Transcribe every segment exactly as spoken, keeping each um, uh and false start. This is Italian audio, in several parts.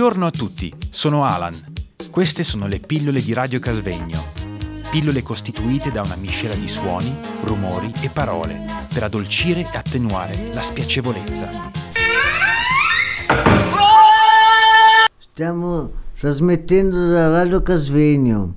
Buongiorno a tutti, sono Alan. Queste sono le pillole di Radio Casvegno. Pillole costituite da una miscela di suoni, rumori e parole per addolcire e attenuare la spiacevolezza. Stiamo trasmettendo da Radio Casvegno.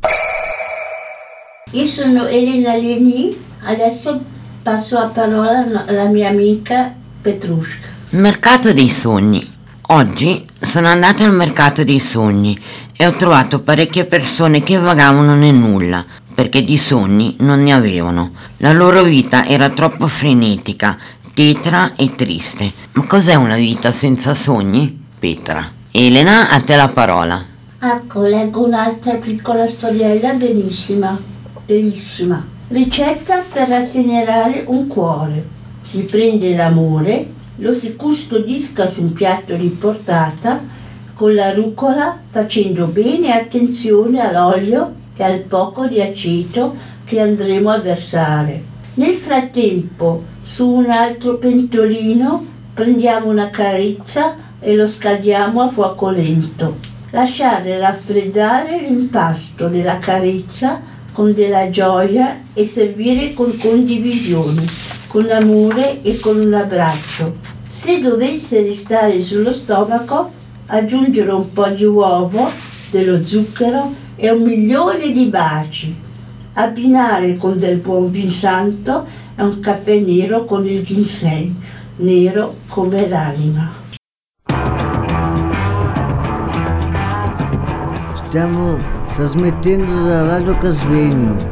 Io sono Elena Lini, adesso passo la parola alla mia amica Petruschka. Mercato dei sogni. Oggi sono andata al mercato dei sogni e ho trovato parecchie persone che vagavano nel nulla, perché di sogni non ne avevano. La loro vita era troppo frenetica, tetra e triste. Ma cos'è una vita senza sogni? Petra. Elena, a te la parola. Ecco, leggo un'altra piccola storiella bellissima, bellissima. Ricetta per rassegnare un cuore. Si prende l'amore, lo si custodisca su un piatto di portata con la rucola, facendo bene attenzione all'olio e al poco di aceto che andremo a versare. Nel frattempo, su un altro pentolino prendiamo una carezza e lo scaldiamo a fuoco lento. Lasciare raffreddare l'impasto della carezza con della gioia e servire con condivisione, con amore e con un abbraccio. Se dovesse restare sullo stomaco, aggiungere un po' di uovo, dello zucchero e un milione di baci. Abbinare con del buon vin santo e un caffè nero con il ginseng, nero come l'anima. Stiamo trasmettendo da Radio Casvegno.